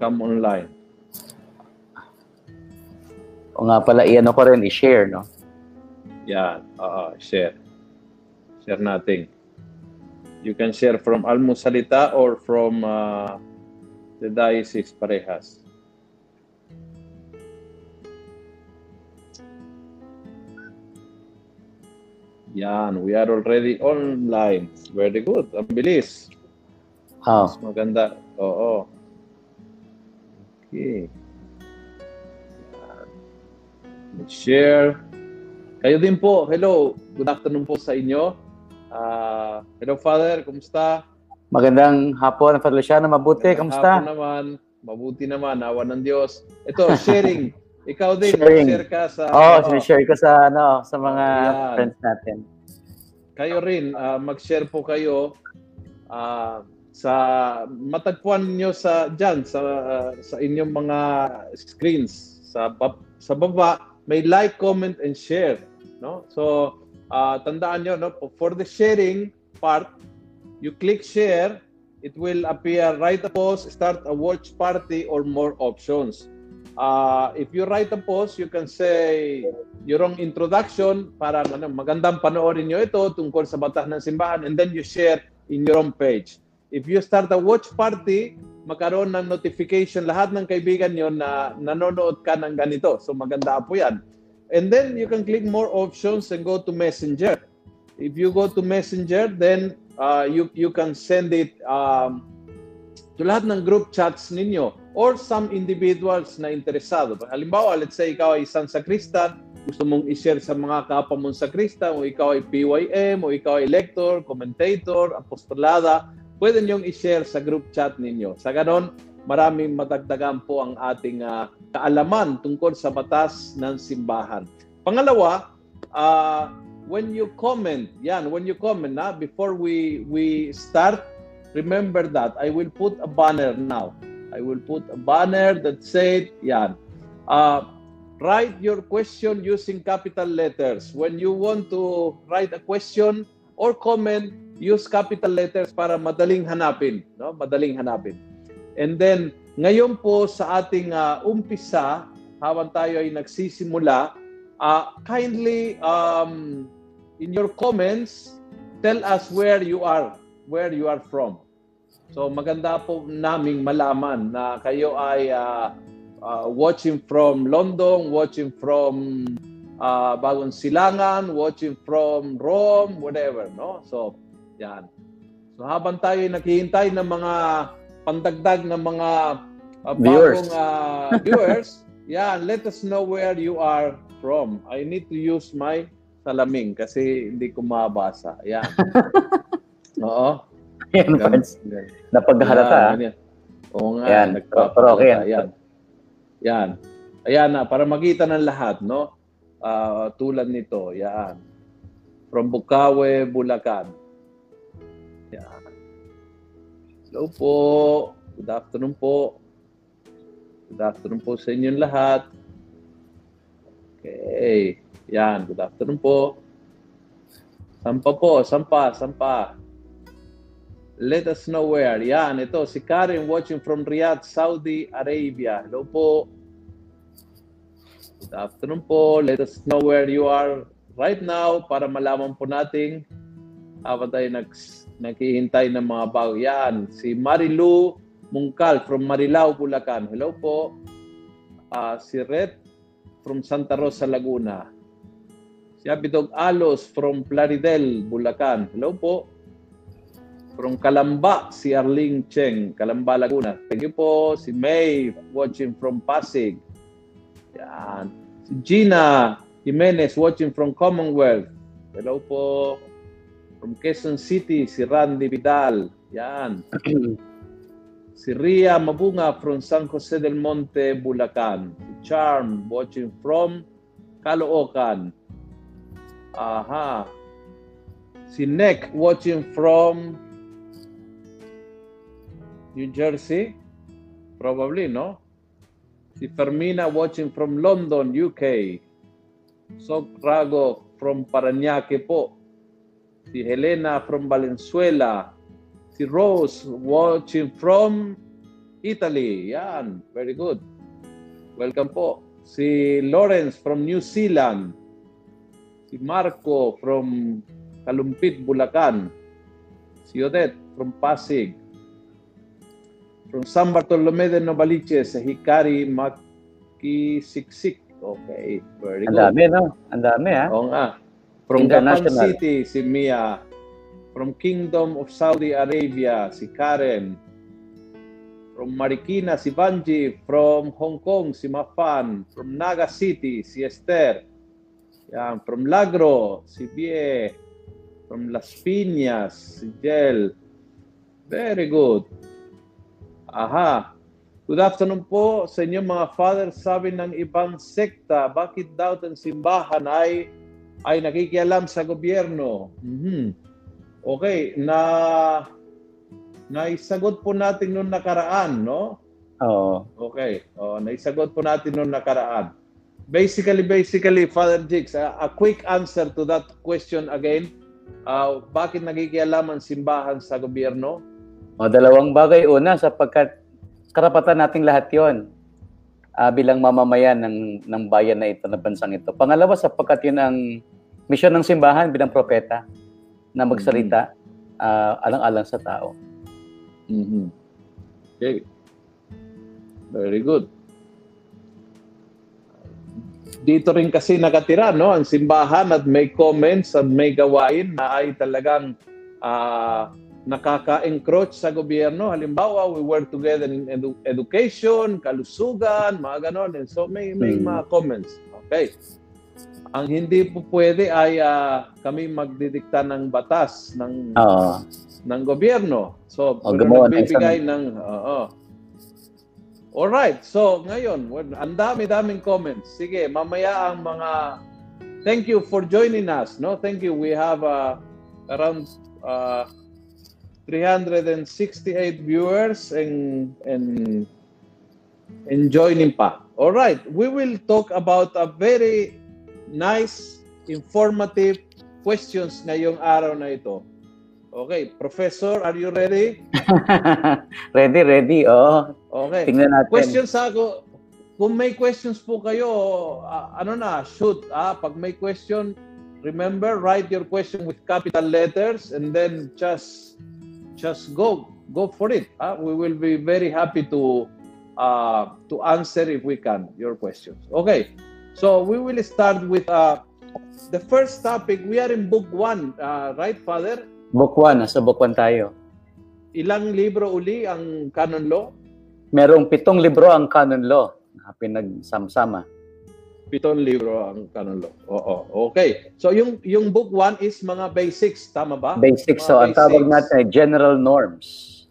come online. O nga pala, iyan ako rin, i-share, no? Yan, share. Share natin. You can share from Almusalita or from the Diocese Parehas. Yan, we are already online. Very good. Ang bilis. Mas maganda. Oo. Okay. Let's share. Kayo din po. Hello. Good afternoon po sa inyo. Hello, Father. Kumusta? Magandang hapon, Father Luciano. Mabuti. Kumusta? Hapon naman. Mabuti naman. Awa ng Diyos. Ito, sharing. Ikaw din, share ka sa... share ko sa, sa mga friends natin. Kayo rin, mag-share po kayo sa... Matagpuan niyo sa dyan, sa inyong mga screens. Sa baba, may like, comment, and share. No? So, tandaan nyo, no? For the sharing part, you click share, it will appear write a post, start a watch party, or more options. If you write a post, you can say your own introduction, para magandang panoorin nyo ito tungkol sa batas ng simbahan, and then you share in your own page. If you start a watch party, magkaroon ng notification lahat ng kaibigan nyo na nanonood ka ng ganito. So maganda po yan. And then you can click more options and go to Messenger. If you go to Messenger, then you can send it to lahat ng group chats ninyo or some individuals na interesado. Halimbawa, let's say ikaw ay isang sakristan, gusto mong i-share sa mga kapwa mong sakristan, o ikaw ay PYM, o ikaw ay lector, commentator, apostolada, pwede niyong i-share sa group chat ninyo. Sa ganon, maraming matagdagan po ang ating kaalaman tungkol sa batas ng simbahan. Pangalawa, when you comment, before we start, remember that I will put a banner now. I will put a banner that said, write your question using capital letters. When you want to write a question or comment, use capital letters para madaling hanapin, no? Madaling hanapin. And then, ngayon po sa ating umpisa, habang tayo ay nagsisimula, kindly in your comments, tell us where you are from. So maganda po naming malaman na kayo ay watching from London, watching from Bagong Silangan, watching from Rome, whatever, no? So, yan. So habang tayo ay naghihintay ng mga pandagdag ng mga bagong viewers, let us know where you are from. I need to use my salamin kasi hindi ko mabasa. Yan. Oo. Ayan, Pans. Napaghalata. Oo nga. Ayan. Nagpaparokya. Ayan. Ayan na. Para makita ng lahat, no? Tulad nito. Ayan. From Bocaue, Bulacan. Ayan. Hello po. Good afternoon po. Good afternoon po sa inyong lahat. Okay. Ayan. Good afternoon po. Sampa po. Sampa. Let us know where. Yan, ito. Si Karen watching from Riyadh, Saudi Arabia. Hello po. Good afternoon po. Let us know where you are right now para malaman po natin habang tayo naghihintay ng mga bago. Yan, si Marilu Mungkal from Marilao, Bulacan. Hello po. Si Red from Santa Rosa, Laguna. Si Abidog Alos from Plaridel, Bulacan. Hello po. From Calamba, si Arling Cheng, Calamba Laguna. Thank you po. Si May, watching from Pasig. Yan. Si Gina Jimenez, watching from Commonwealth. Hello po. From Quezon City, si Randy Vidal. Yan. Si Ria Mabunga from San Jose del Monte, Bulacan. Si Charm, watching from Caloocan. Aha. Si Nick, watching from New Jersey, probably, no? Si Fermina watching from London, UK. Sokrago from Parañaque po. Si Helena from Valenzuela. Si Rose watching from Italy. Yan, very good. Welcome po. Si Lawrence from New Zealand. Si Marco from Kalumpit, Bulacan. Si Odette from Pasig. From San Bartolome de Novaliches, sa Hikari Makisiksik. Okay, very good. Ang dami, no? Ang dami, ha? Oo nga. From Quezon City, si Mia. From Kingdom of Saudi Arabia, si Karen. From Marikina, si Banji. From Hong Kong, si Mafan. From Naga City, si Esther. Yan. From Lagro, si Bie. From Las Piñas, si Jel. Very good. Aha. Good afternoon po sa inyong mga father. Sabi ng ibang sekta, bakit daw ang simbahan ay nakikialam sa gobyerno? Okay, naisagot po natin noong nakaraan, no? Oo. Okay, naisagot po natin noong nakaraan. Basically, Father Jigs, a quick answer to that question again. Bakit nakikialam ang simbahan sa gobyerno? O, dalawang bagay. Una, sapagkat karapatan nating lahat yun bilang mamamayan ng bayan na ito, ng bansang ito. Pangalawa, sapagkat yun ang misyon ng simbahan bilang propeta na magsalita alang-alang sa tao. Okay. Very good. Dito rin kasi nakatira, no, ang simbahan at may comments at may gawain na ay talagang nakaka-encroach sa gobyerno. Halimbawa, we work together in education, kalusugan, mga ganon. And so, may mga comments. Okay. Ang hindi po pwede ay kami magdidikta ng batas ng gobyerno. So, nagbibigay ng... Alright. So, ngayon, ang dami-daming comments. Sige, mamaya ang mga... Thank you for joining us. No, thank you. We have around... 368 viewers and joining pa. All right, we will talk about a very nice, informative questions ngayong araw na ito. Okay, Professor, are you ready? ready, oo. Okay, tingnan natin. Questions ako, kung may questions po kayo, pag may question, remember, write your question with capital letters and then just go for it. We will be very happy to answer if we can your questions. Okay, so we will start with the first topic. We are in Book 1, right, Father? Book 1, nasa Book 1 tayo. Ilang libro uli ang canon law? Merong 7 libro ang canon law na pinagsamsama. 7 libro ang canon law. Oo. Okay. So yung book 1 is mga basics, tama ba? Basics. So ang tawag natin ay general norms.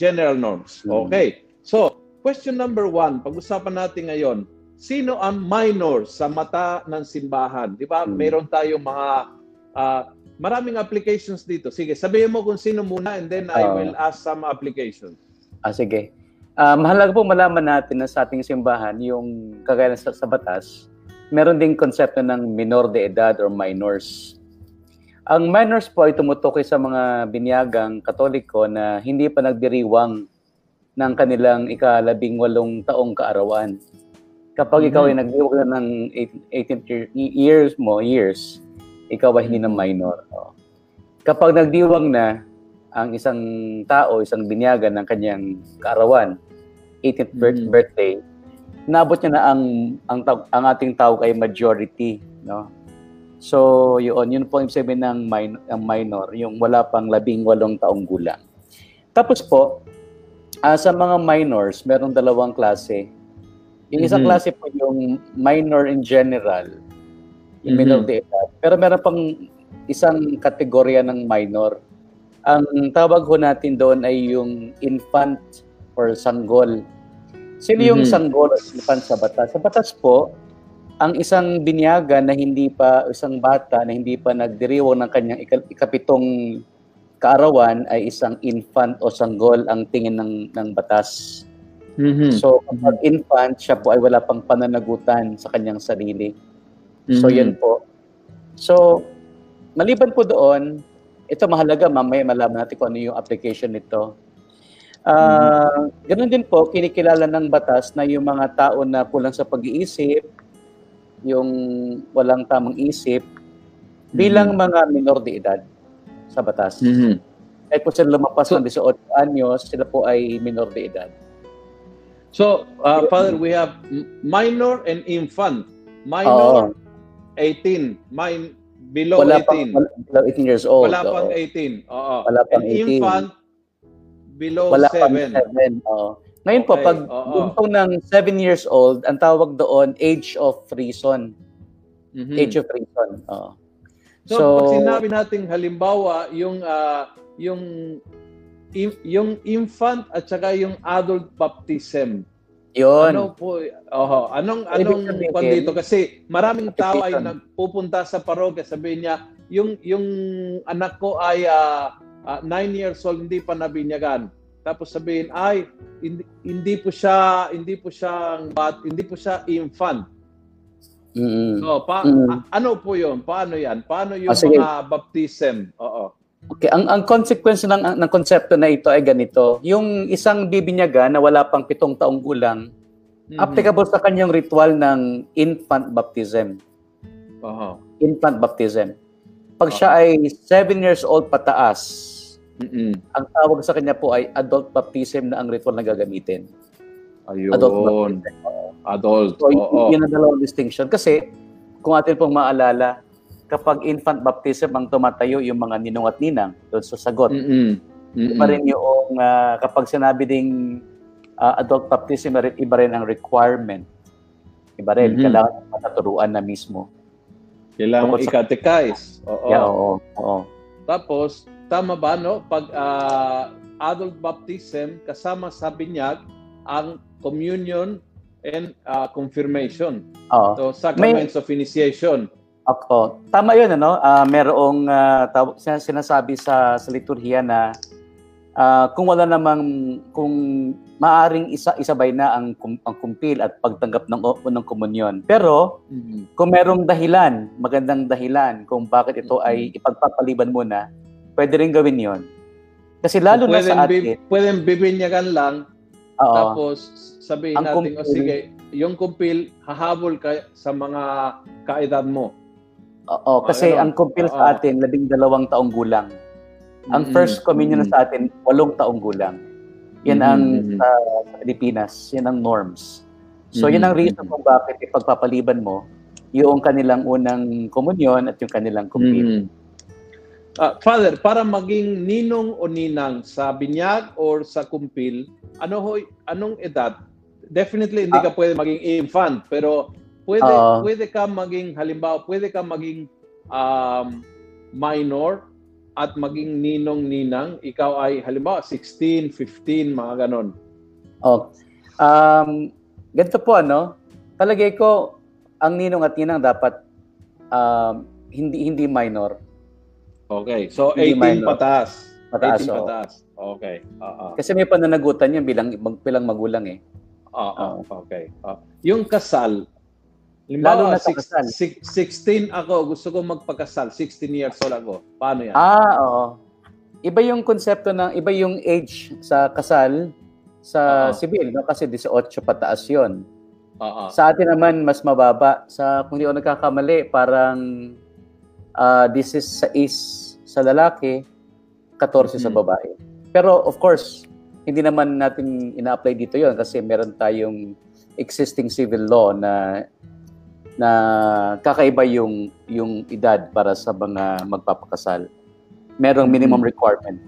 General norms. Okay. So, question number 1, pag-usapan natin ngayon, sino ang minor sa mata ng simbahan? Di ba? Meron tayong mga maraming applications dito. Sige, sabihin mo kung sino muna and then I will ask some applications. Sige. Mahalaga po malaman natin na sa ating simbahan, yung kagaya sa batas, meron ding konsepto ng minor de edad or minors. Ang minors po ay tumutukoy sa mga binyagang Katoliko na hindi pa nagdiriwang ng kanilang ika-18 taong kaarawan. Kapag ikaw ay nagdiriwang na ng 18 years, ikaw ay hindi na minor. Oh. Kapag nagdiriwang na, ang isang tao, isang binyaga ng kanyang kaarawan, 18th birthday, naabot niya na ang ating tawag ay majority, no? So, yun po yung sabi ng minor, yung wala pang 18 taong gulang. Tapos po, sa mga minors, merong dalawang klase. Yung isang klase po yung minor in general, yung minor de edad. Pero meron pang isang kategorya ng minor. Ang tawag ho natin doon ay yung infant or sanggol. Sino yung sanggol or infant sa batas? Sa batas po, ang isang binyaga na hindi pa, isang bata na hindi pa nagdiriwang ng kanyang ikapitong kaarawan ay isang infant o sanggol ang tingin ng batas. So, kapag infant, siya po ay wala pang pananagutan sa kanyang sarili. So, yan po. So, maliban po doon, ito mahalaga, mamaya malaman natin kung ano yung application nito. Ganun din po, kinikilala ng batas na yung mga tao na kulang sa pag-iisip, yung walang tamang isip, bilang mga minor de edad sa batas. Kahit po sila lumapas ng 18 anyos, sila po ay minor de edad. So, Father, we have minor and infant. Minor, 18. Below wala 18. Below 18 years old. Wala pang 18. Wala pang 18. Infant, below 7. Ngayon po, pag buntong ng 7 years old, ang tawag doon, age of reason. Age of reason. So, pag sinabi natin, halimbawa, yung infant at saka yung adult baptism. Yun. Ano po, anong pandito? Kasi maraming tao ay nagpupunta sa parokya, sabihin niya, yung anak ko ay 9 years old, hindi pa nabinyagan. Tapos sabihin, ay hindi po siya infant. So, ano po 'yon? Paano 'yan? Paano yung mga baptism? Okay, ang consequence ng konsepto na ito ay ganito. Yung isang bibinyagan na wala pang 7 taong gulang, applicable sa kanyang ritual ng infant baptism. Infant baptism. Pag siya ay 7 years old pataas, ang tawag sa kanya po ay adult baptism na ang ritual na gagamitin. Ayun. Adult baptism. Adult. So, yun ang dalawang distinction. Kasi, kung atin pong maalala, kapag infant baptism ang tumatayo yung mga ninong at ninang doon sa sagot. Iba rin yung kapag sinabi ding adult baptism, iba rin ang requirement. Iba rin, kailangan mataturuan na mismo. Kailangan i-catechize. Tapos, tama ba, no? Pag adult baptism, kasama sa binyag ang communion and confirmation. So, sacraments of initiation. Tama yun, ano? Merong sinasabi sa liturhiya na kung wala namang, kung maaring isabay na ang kumpil at pagtanggap ng komunyon. Pero, kung merong dahilan, magandang dahilan, kung bakit ito ay ipagpapaliban muna, pwede rin gawin yun. Kasi lalo na sa atin. Pwedeng bibinyagan lang, tapos sabihin natin, kumpil, sige, yung kumpil, hahabol ka sa mga kaedad mo. Kasi ang kumpil sa atin, 12 taong gulang. Ang first communion sa atin, 8 taong gulang. Yan ang sa Pilipinas, yan ang norms. So yan ang reason kung bakit ipagpapaliban mo yung kanilang unang komunyon at yung kanilang kumpil. Father, para maging ninong o ninang sa binyag or sa kumpil, anong edad? Definitely hindi ka pwede maging infant, pero pwede ka maging, halimbawa, pwede ka maging minor at maging ninong-ninang. Ikaw ay, halimbawa, 16, 15, mga ganon. Ganito po, ano? Palagay ko, ang ninong at ninang dapat hindi minor. Okay, so 18 pataas. 18 pataas. Okay. Kasi may pananagutan yan bilang magulang eh. Okay. Yung kasal, lalo na sa kasal. 16 ako, gusto ko magpakasal. 16 years old ako. Paano yan? Iba yung konsepto ng, iba yung age sa kasal sa civil, no? Kasi 18 pataas yun. Sa atin naman, mas mababa. Kung di ako nagkakamali, parang 16 sa lalaki, 14 sa babae. Pero of course, hindi naman natin ina-apply dito yon kasi meron tayong existing civil law na kakaiba yung edad para sa mga magpapakasal. Merong minimum requirement.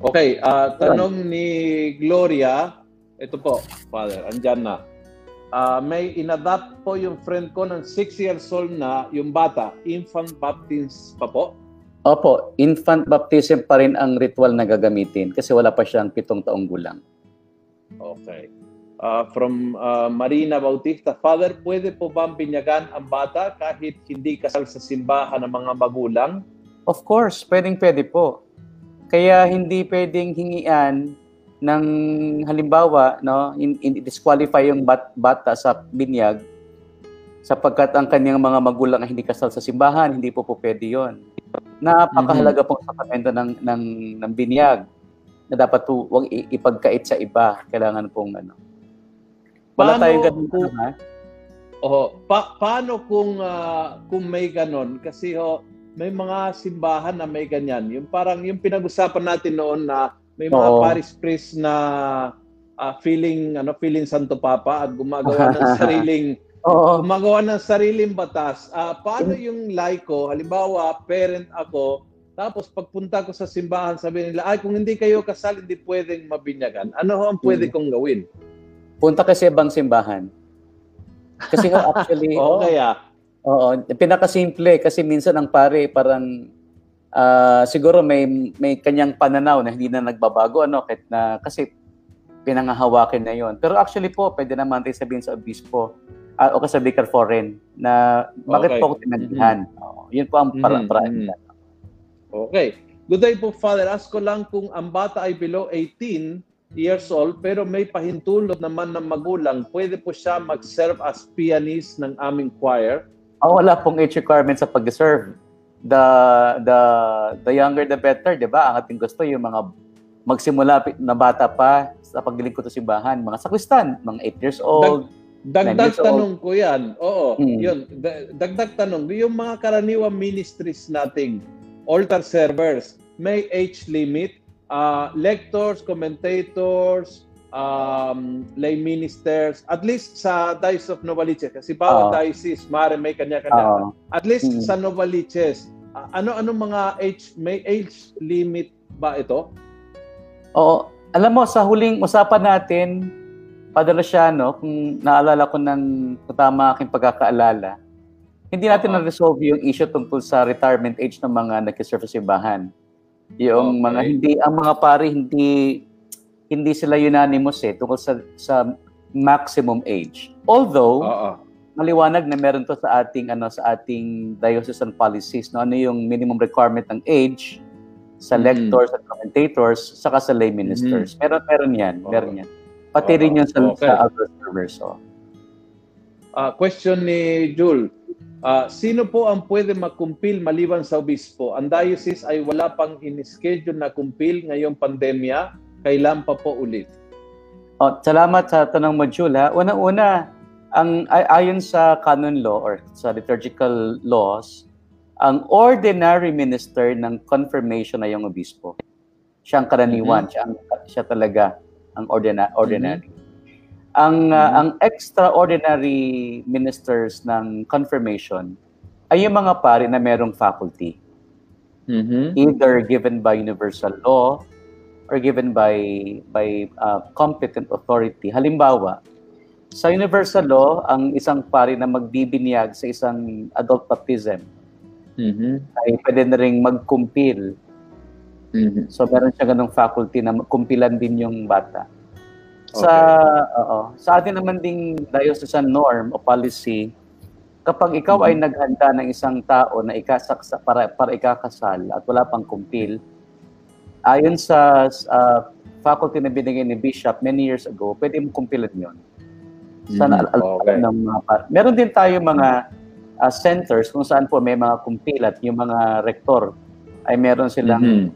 Okay, tanong ni Gloria, ito po, Father, andyan na. May inadapt po yung friend ko ng 6 years old na yung bata, infant baptism pa po? Opo, infant baptism pa rin ang ritual na gagamitin kasi wala pa siyang 7 taong gulang. Okay. From Marina Bautista, Father, pwede po bang binyagan ang bata kahit hindi kasal sa simbahan ng mga magulang? Of course, pwedeng-pwede po. Kaya hindi pwedeng hingian ng halimbawa, no, disqualify yung bata sa binyag sapagkat ang kanyang mga magulang ay hindi kasal sa simbahan, hindi po pwede 'yon. Napakahalaga pong sakramento ng binyag na dapat po huwag ipagkait sa iba. Kailangan pong ano. Wala tayong ganun po, ha? Oh, paano kung may ganun? Kasi may mga simbahan na may ganyan. Yung parang yung pinag-usapan natin noon na may mga parish priest na feeling Santo Papa at gumagawa ng sariling batas. Paano yung laiko? Halimbawa, parent ako, tapos pagpunta ko sa simbahan, sabi nila, ay, kung hindi kayo kasal, hindi pwedeng mabinyagan. Ano ho ang pwede kong gawin? Punta kasi ibang simbahan. Kasi actually, pinakasimple kasi minsan ang pare parang siguro may kanyang pananaw na hindi na nagbabago, kahit na kasi pinangahawakan na 'yon. Pero actually po, pwede naman tayo sabihin sa obispo o kasi vicar foreign na bakit po tinanggihan. Yun po ang paraan nila. Okay. Good day po, Father. Ask ko lang kung ang bata ay below 18 years old pero may pahintulot naman ng magulang, pwede po siya mag-serve as pianist ng aming choir? Wala pong age requirement sa pag-serve. The younger the better, di ba? Ang ating gusto yung mga magsimula na bata pa sa paglilingkod sa simbahan, mga sakristan, mga 8 years old. Dagdag tanong ko yan. Oo, yun. Dagdag tanong. Yung mga karaniwang ministries nating altar servers, may age limit? Lectors, commentators, lay ministers, at least sa Diocese of Novaliches, kasi bawat diocese, mare may kanya-kanya. At least sa Novaliches, ano-ano mga age, may age limit ba ito? Oo. Alam mo, sa huling usapan natin, Padre Luciano, kung naalala ko ng tama aking pagkakaalala, hindi natin na-resolve yung issue tungkol sa retirement age ng mga nag-serve sa simbahan. Yung mga hindi sila unanimous tungkol sa maximum age. Although maliwanag na meron to sa ating sa ating diocesan policies, ano yung minimum requirement ng age sa lectors at commentators saka sa lay ministers. Meron yan. Pati rin yun sa other servers. Question ni Jul. Sino po ang pwede mag-kumpil maliban sa obispo? Ang diocese ay wala pang in-schedule na kumpil ngayong pandemya. Kailan pa po ulit? Salamat sa tanong mo, Jul. Una-una, ayon sa canon law or sa liturgical laws, ang ordinary minister ng confirmation ay yung obispo. Siya ang karaniwan. Siya talaga ang ordinary. Ang extraordinary ministers ng confirmation ay yung mga pari na merong faculty. Either given by universal law or given by competent authority. Halimbawa, sa universal law, ang isang pari na magbibinyag sa isang adult baptism ay pwede na rin magkumpil. So meron siya ganong faculty na kumpilan din yung bata. Sa atin naman ding diocesan norm o policy, kapag ikaw ay naghanda ng isang tao na ikasaksa para ikakasal at wala pang kumpil, ayon sa faculty na binigay ni Bishop many years ago, pwede mo kumpilan yun. Sana ng mga meron din tayo mga centers kung saan po may mga kumpil at yung mga rektor ay meron silang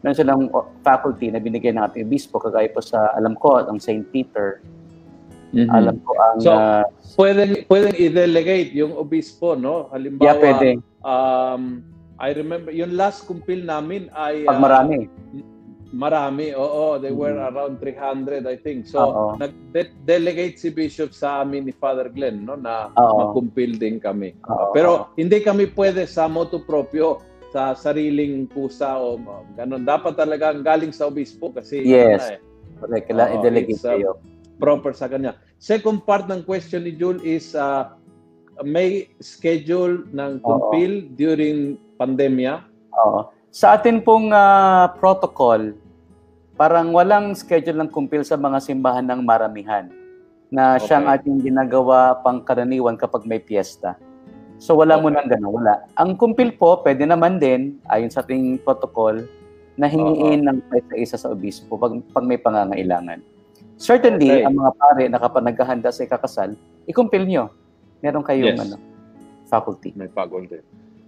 meron silang faculty na binigay ng ating obispo, kagaya po sa, alam ko, ang St. Peter. Alam ko ang... So, pwedeng i-delegate yung obispo, no? Halimbawa, pwede. I remember, yung last kumpil namin ay... Pag marami. Marami, oo. They were around 300, I think. So, nag-delegate si Bishop sa amin ni Father Glenn, no? Na magkumpil din kami. Pero, hindi kami pwede sa motu proprio, sa sariling pusa o ganun. Dapat talaga ang galing sa obispo kasi kailangan i-delegate kayo. Proper sa kanya. Second part ng question ni Jul is may schedule ng kumpil during pandemya? Sa atin pong protocol, parang walang schedule ng kumpil sa mga simbahan ng maramihan na siyang ating ginagawa pangkaraniwan kapag may piyesta. So, wala muna gano'n, wala. Ang kumpil po, pwede naman din, ayon sa ating protocol, na hingiin ng isa sa obispo pag may pangangailangan. Certainly, ang mga pare na kapag naghahanda sa ikakasal, ikumpil nyo. Meron kayong faculty. May faculty.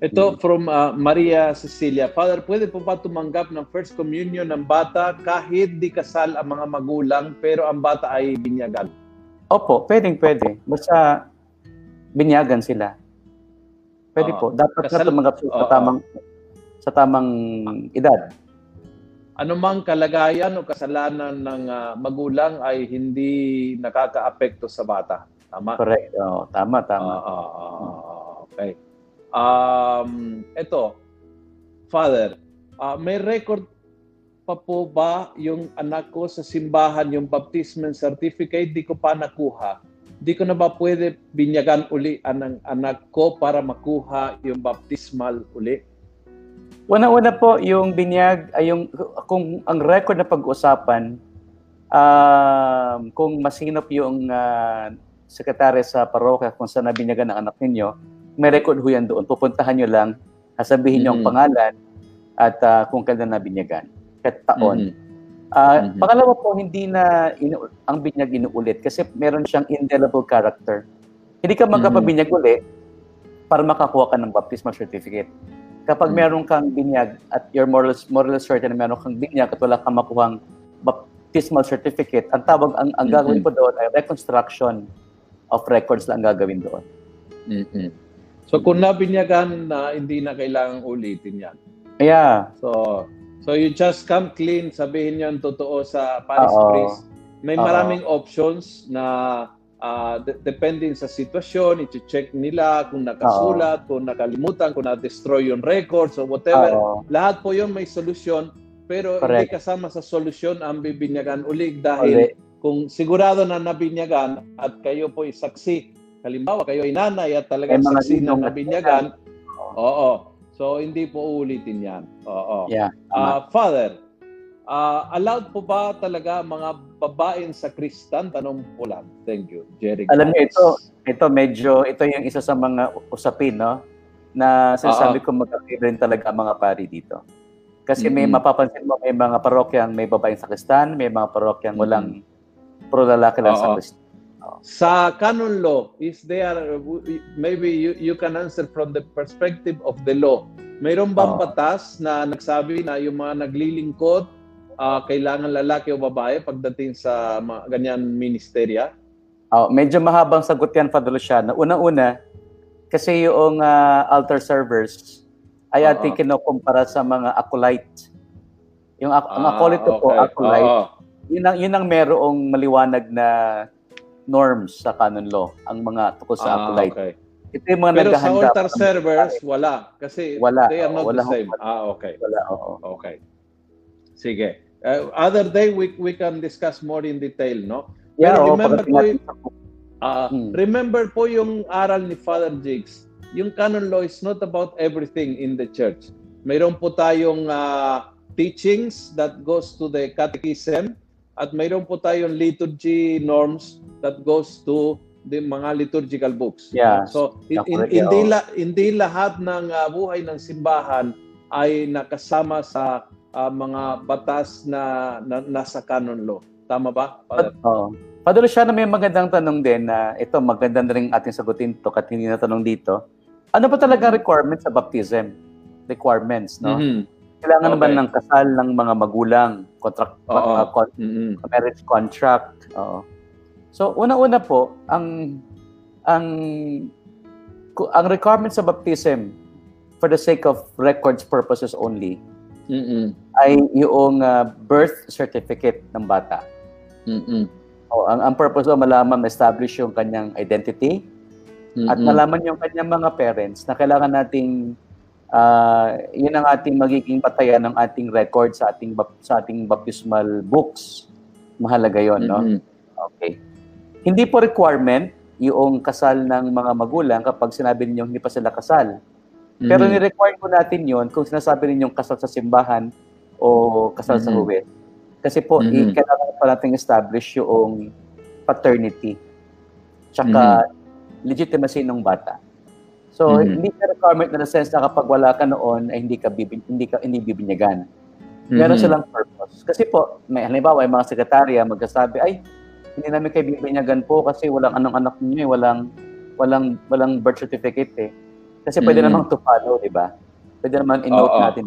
Ito from Maria Cecilia. Father, pwede po ba tumanggap ng first communion ng bata kahit di kasal ang mga magulang pero ang bata ay binyagan? Opo, pwedeng. Basta binyagan sila. Pwede po. Dapat kasal, na tumanggap sila sa tamang edad. Anumang kalagayan o kasalanan ng magulang ay hindi nakakaapekto sa bata. Tama? Correct. Oh, tama. Okay. Eto, Father, may record pa po ba yung anak ko sa simbahan, yung baptismal certificate? Di ko pa nakuha. Di ko na ba pwede binyagan uli ang anak ko para makuha yung baptismal uli? Una-una po yung binyag, yung, kung ang record na pag-usapan, kung masinop yung sekretary sa parokya kung saan nabinyagan ang anak ninyo, may record ho yan doon. Pupuntahan nyo lang, sabihin nyo ang pangalan at kung kailan na binyagan. At taon. Pangalawa po, hindi na ang binyag inuulit kasi meron siyang indelible character. Hindi ka magkapabinyag ulit para makakuha ka ng baptismal certificate. Kapag meron kang binyag at you're more or less certain na meron kang binyag at wala kang makuhang baptismal certificate, ang gagawin po doon ay reconstruction of records lang ang gagawin doon. So kung nabinyagan na, hindi na kailangang ulitin yan. Yeah. So you just come clean, sabihin yan totoo sa parish priest. May maraming options na depending sa sitwasyon, iti-check nila kung nakasulat, kung nakalimutan, kung na-destroy yung records or whatever. Lahat po yun may solusyon, pero hindi kasama sa solusyon ang bibinyagan uli dahil kung sigurado na nabinyagan at kayo po isaksi, halimbawa, kayo ay nanay at talagang saksi na nabinyagan. So, hindi po uulitin yan. Yeah. Father, allowed po ba talaga mga babaeng sakristan? Tanong po lang. Thank you, Jerry. Alam niyo, ito yung isa sa mga usapin, no? Na sinasabi ko magkakaiba rin talaga ang mga pari dito. Kasi may mapapansin mo, may mga parokyang may babaeng sakristan, may mga parokyang walang pro-lalaki lang sakristan. Sa canon law, is there, maybe you can answer from the perspective of the law. Mayroon bang batas na nagsabi na yung mga naglilingkod, kailangan lalaki o babae pagdating sa mga ganyan ministerya? Medyo mahabang sagot yan, Father Luciano. Una-una, kasi yung altar servers ay ating kinukumpara sa mga acolyte. Yung acolyte po, acolyte. Yun ang merong maliwanag na norms sa canon law, ang mga tukos sa acolyte. Ito yung mga naghahanda. Pero sa altar servers, wala. Kasi they are not the same. Okay. Sige. Other day, we can discuss more in detail, no? Yeah, pero remember po yung aral ni Father Jigs. Yung canon law is not about everything in the church. Mayroon po tayong teachings that goes to the catechism at mayroon po tayong liturgy norms that goes to the mga liturgical books. Yeah. So, hindi lahat ng buhay ng simbahan ay nakasama sa mga batas na nasa canon law. Tama ba? Padre Luciano, may magandang tanong din na ito, magandang rin ating sagutin ito kahit hindi na tanong dito. Ano ba talaga requirements sa baptism? Requirements, no? Kailangan ba ng kasal ng mga magulang, marriage contract? So, una-una po, ang requirement sa baptism for the sake of records purposes only ay yung birth certificate ng bata. Ang purpose daw malaman, ma-establish yung kanyang identity at malaman yung kanyang mga parents na kailangan nating yun ang ating magiging patayan ng ating record sa ating baptismal books. Mahalaga yun, no? Okay. Hindi po requirement yung kasal ng mga magulang kapag sinabi ninyong hindi pa sila kasal. Pero ni-require po natin yun kung sinasabi ninyong kasal sa simbahan o kasal sa huwes. Kasi po, kailangan pa natin establish yung paternity tsaka legitimacy ng bata. So, hindi ka requirement na sense na kapag wala ka noon ay hindi bibinyagan. Meron silang purpose. Kasi po, halimbawa, yung mga sekretarya magkasabi, ay, hindi namin kayo bibinyagan po kasi walang anak ninyo, walang birth certificate eh. Kasi pwede namang to follow, di ba? Pwede namang in-note natin.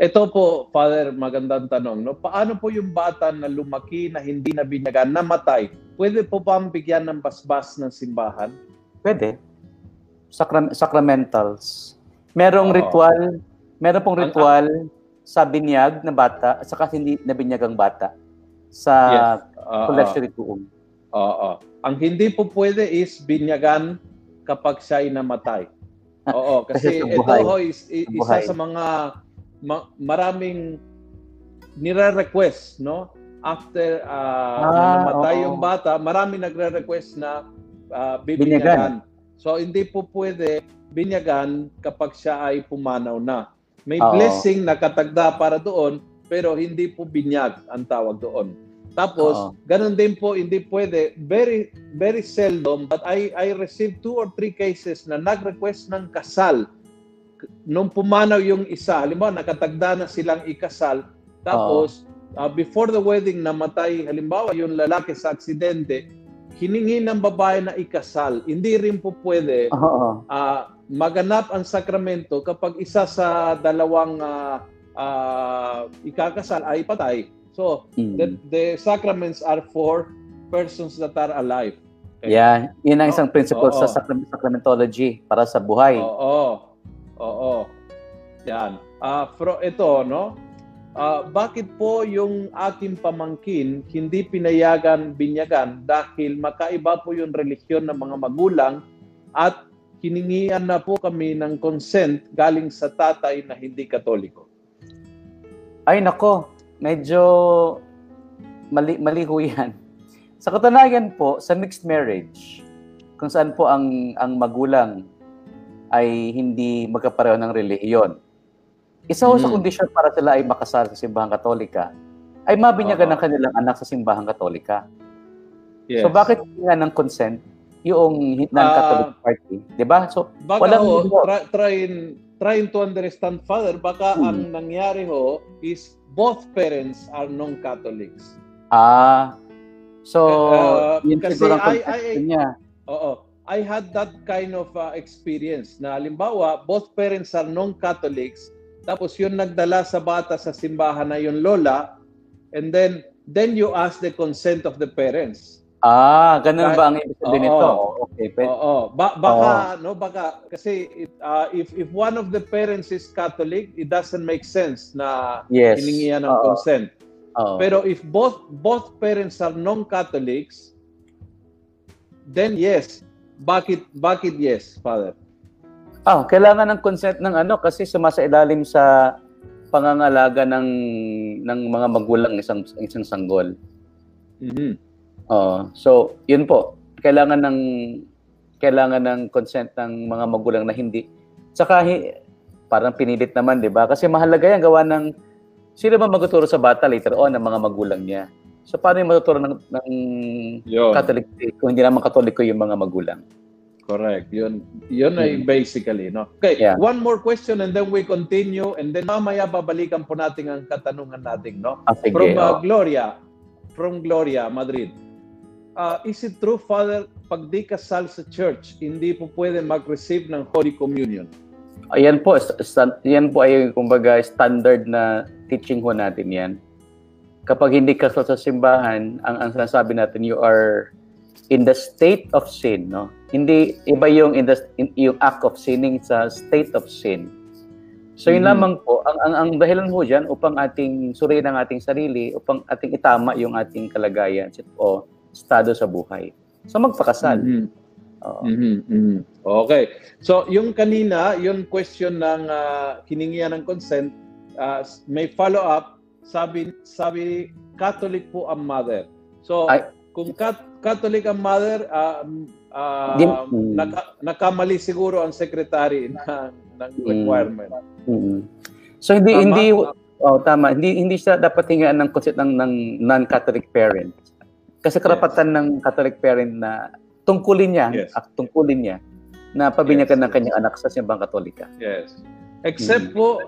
Ito po, Father, magandang tanong. No? Paano po yung bata na lumaki, na hindi nabinyagan, namatay? Pwede po bang bigyan ng basbas ng simbahan? Pwede. Sacramentals. Merong ritual, meron pong ritual sa binyag na bata, saka hindi nabinyagang bata sa collectorium. Ang hindi po pwede is binyagan kapag siya'y namatay. Oo, kasi ito ho isa sa mga maraming nire-request, no? After namatay yung bata, maraming nagre-request na binyagan. So, hindi po pwede binyagan kapag siya ay pumanaw na. May blessing na katagda para doon, pero hindi po binyag ang tawag doon. Tapos, ganun din po, hindi pwede. Very, very seldom, but I received 2 or 3 cases na nag-request ng kasal. Nung pumanaw yung isa, halimbawa, nakatagda na silang ikasal. Tapos, before the wedding, namatay, halimbawa, yung lalaki sa aksidente, hiningi ng babae na ikasal. Hindi rin po pwede maganap ang sakramento kapag isa sa dalawang ikakasal ay patay. So, the sacraments are for persons that are alive. Okay. Yeah, yun ang isang principle sa sacramentology para sa buhay. Yan. Ito, no? Bakit po yung aking pamangkin hindi pinayagan binyagan dahil makaiba po yung relihiyon ng mga magulang at hiningian na po kami ng consent galing sa tatay na hindi katoliko? Ay nako, medyo mali ho yan. Sa katunayan po, sa mixed marriage, kung saan po ang magulang ay hindi magkapareho ng relihiyon, isa ho sa kondisyon para sila ay makasal sa simbahang katolika ay mabinyagan ng kanilang anak sa simbahang katolika. Yes. So bakit nga ng consent yung non-Catholic party? Diba? So, baka walang ho, trying to understand, Father, baka ang nangyari ho is both parents are non-Catholics. So, yun siguro ang consent niya. I had that kind of experience na halimbawa, both parents are non-Catholics. Tapos yun nagdala sa bata sa simbahan na yung lola, and then you ask the consent of the parents. Ganun ba ang ibig sabihin nito? Okay. Baka kasi if one of the parents is Catholic, it doesn't make sense na hiningian ng consent. Pero if both parents are non-Catholics, then yes. Bakit yes, Father? Kailangan ng consent ng kasi sumasailalim sa pangangalaga ng mga magulang isang sanggol. So, yun po. Kailangan ng consent ng mga magulang na hindi. Tsaka parang pinilit naman, 'di ba? Kasi mahalaga 'yang gawa ng sino ba magtuturo sa bata later on ng mga magulang niya. So, paano magtuturo ng Catholic kung hindi naman Katoliko 'yung mga magulang? Correct. Yun ay basically, no? Okay, one more question and then we continue and then mamaya babalikan po natin ang katanungan natin, no? From Gloria, Madrid. Is it true, Father, pag di kasal sa church, hindi po pwede mag-receive ng Holy Communion? Yan po ay kumbaga standard na teaching ho natin yan. Kapag hindi kasal sa simbahan, ang sinasabi natin, you are in the state of sin, no? Hindi iba yung yung act of sinning sa state of sin. So yun lamang po ang dahilan ho diyan upang ating suriin ang ating sarili, upang ating itama yung ating kalagayan o estado sa buhay. So magpakasal. Okay. So yung kanina, yung question ng hiningian ng consent, may follow up, sabi Catholic po ang mother. So kung Catholic ang mother, nakamali siguro ang secretary ng requirement. So hindi siya dapat hingaan ng consent ng non-Catholic parent. Kasi karapatan ng Catholic parent na tungkulin niya na pabinyagan ng kanyang anak sa simbang Katolika. Yes. Except po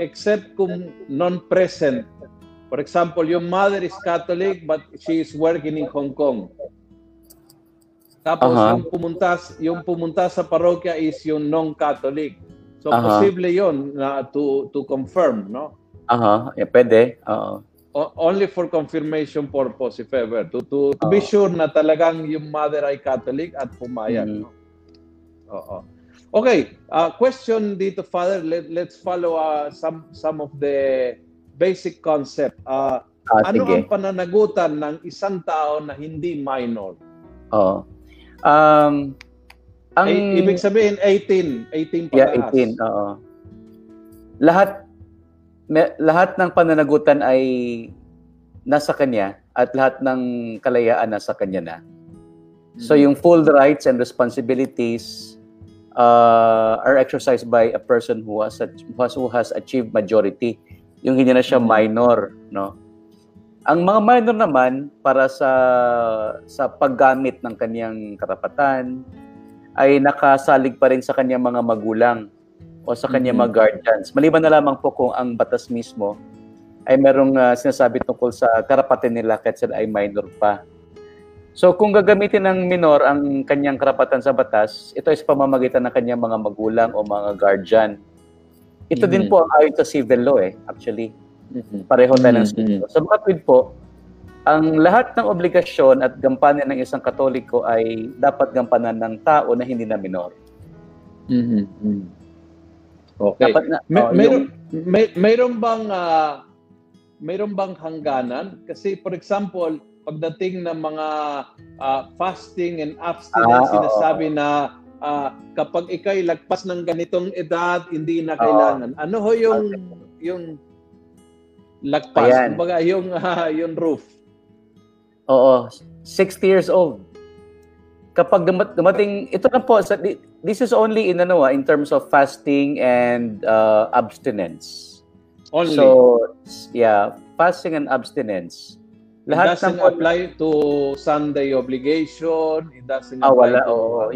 except kung non-present. For example, your mother is Catholic but she is working in Hong Kong. Tapos yung pumunta sa parokya is yung non-Catholic. So posible yon na to confirm, no? Yeah, pwede. Only for confirmation purpose, if ever. To be sure na talagang yung mother ay Catholic at pumayag. No? Okay, question dito, Father. Let's follow some of the basic concept. Ano ang pananagutan ng isang tao na hindi minor? Ibig sabihin 18 pataas. Yeah, 18. Lahat ng pananagutan ay nasa kanya at lahat ng kalayaan nasa kanya na. So yung full rights and responsibilities are exercised by a person who has achieved majority. Yung hindi na siya minor, no? Ang mga minor naman para sa paggamit ng kanyang karapatan ay nakasalig pa rin sa kanyang mga magulang o sa kanyang mga guardians. Maliban na lamang po kung ang batas mismo ay merong sinasabi tungkol sa karapatan nila kahit sila ay minor pa. So kung gagamitin ng minor ang kanyang karapatan sa batas, ito ay sa pamamagitan ng kanyang mga magulang o mga guardian. Ito din po ang ayon sa civil law actually. Pareho tayo ng civil law. So matwid po, ang lahat ng obligasyon at gampanan ng isang Katoliko ay dapat gampanan ng tao na hindi na minor. Okay. Mayroon bang hangganan? Kasi for example, pagdating ng mga fasting and abstinence, sinasabi na kapag ikay lagpas ng ganitong edad, hindi na kailangan. Ano ho yung lagpas? Ayan. Kumbaga yung roof. 60 years old. Kapag dumating, ito na po, this is only in terms of fasting and abstinence. Only? So, yeah, fasting and abstinence. Lahat doesn't apply to Sunday obligation, it doesn't apply to...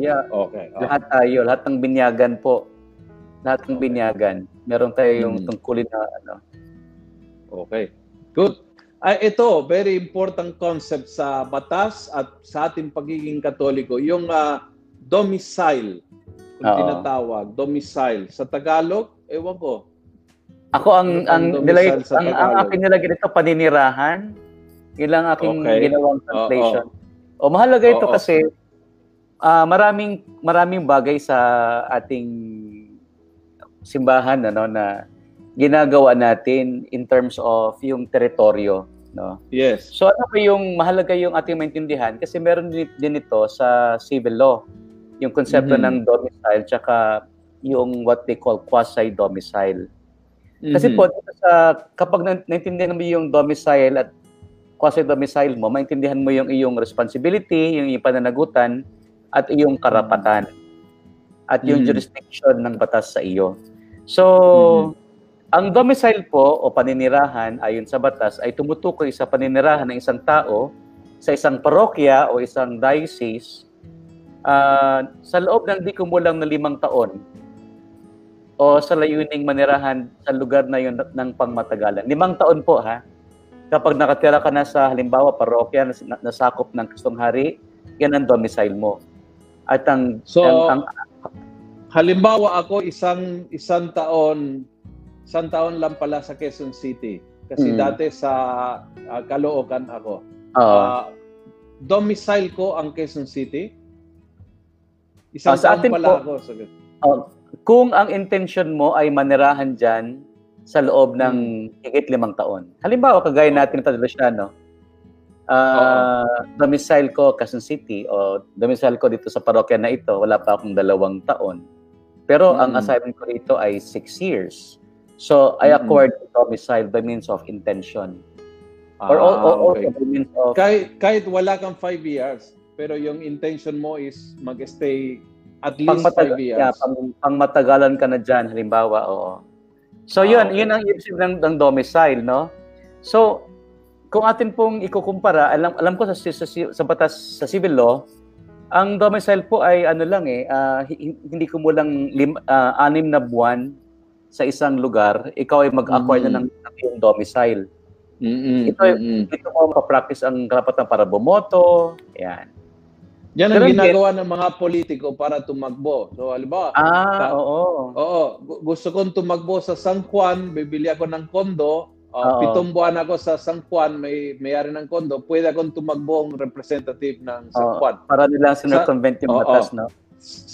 Lahat ng binyagan po. Lahat ng binyagan. Meron tayo yung tungkulin na ano. Okay, good. Ito, very important concept sa batas at sa ating pagiging Katoliko, yung domicile, kung tinatawag, domicile. Sa Tagalog, ewan ko. Ako, ang aking nilagay dito, paninirahan. Ilang aking ginawang translation. Mahalaga ito kasi maraming bagay sa ating simbahan na ginagawa natin in terms of yung teritoryo, no? Yes. So ano pa yung mahalaga yung ating maintindihan kasi meron din ito sa civil law, yung konsepto ng domicile tsaka yung what they call quasi-domicile. Kasi po kapag naintindihan mo yung domicile at quasi-domicile mo, maintindihan mo yung iyong responsibility, yung iyong pananagutan at iyong karapatan at yung jurisdiction ng batas sa iyo. So ang domicile po o paninirahan ayon sa batas ay tumutukoy sa paninirahan ng isang tao sa isang parokya o isang diocese sa loob ng di kumulang na 5 taon o sa layuning manirahan sa lugar na yun ng pangmatagalan. 5 taon po ha. Kapag nakatira ka na sa halimbawa parokya na nasakop ng Kristong Hari, yan ang domicile mo. At ang halimbawa ako isang taon lang pala sa Quezon City. Kasi dati sa Caloocan ako. Domicile ko ang Quezon City. Isang taon pala ako. Kung ang intention mo ay manirahan dyan sa loob ng higit 5 taon. Halimbawa, kagaya natin ng Father Luciano, domicile ko Quezon City o domicile ko dito sa parokya na ito, wala pa akong 2 taon. Pero ang assignment ko dito ay 6 years. So, I acquired domicile by means of intention. Or by means of... Kahit wala kang 5 years, pero yung intention mo is mag-stay at least 5 years. Yeah, pangmatagalan ka na dyan, halimbawa, So, yun ang ibig ng domicile, no? So, kung atin pong ikukumpara, alam ko sa batas, sa civil law, ang domicile po ay hindi kumulang 6 na buwan, sa isang lugar, ikaw ay mag-acquire na ng iyong domicile. Ito mo pa-practice ang karapatan para bumoto. Ayan. Yan ang ginagawa ng mga politiko para tumakbo. So, halimbawa, gusto kong tumakbo sa San Juan, bibili ako ng kondo, 7 buwan ako sa San Juan, may-ari ng kondo, pwede akong tumakbo ang representative ng San Juan. Para nila sinukonvent yung batas, no?